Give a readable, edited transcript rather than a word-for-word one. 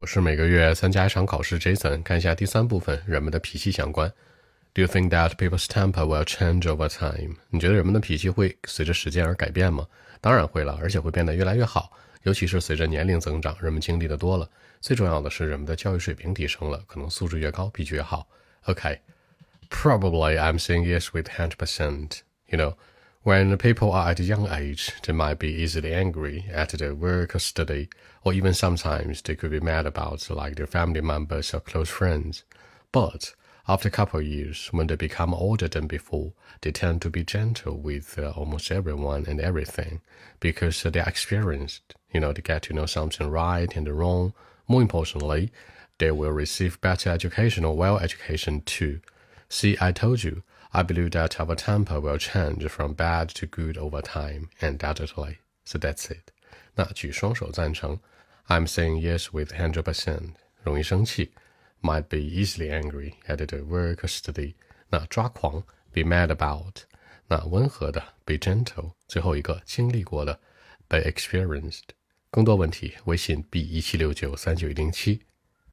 我是每个月参加一场考试 Jason， 看一下第三部分人们的脾气相关。Do you think that people's temper will change over time? 你觉得人们的脾气会随着时间而改变吗？当然会了，而且会变得越来越好，尤其是随着年龄增长，人们经历的多了。最重要的是人们的教育水平提升了，可能素质越高脾气越好。Okay, probably I'm saying yes with 100%. You know, when people are at a young age, they might be easily angry at their work or study, or even sometimes they could be mad about like their family members or close friends. But...After a couple of years, when they become older than before, they tend to be gentle with almost everyone and everything, because they are experienced. You know, they get to know something right and wrong. More importantly, they will receive better education or well education too. See, I told you, I believe that our temper will change from bad to good over time, undoubtedly. So that's it. 那举双手赞成 I'm saying yes with 100%. 容易生气。Might be easily angry at the work or study. 那抓狂 be mad about. 那温和的 be gentle. 最后一个经历过的 be experienced. 更多问题微信 B176939107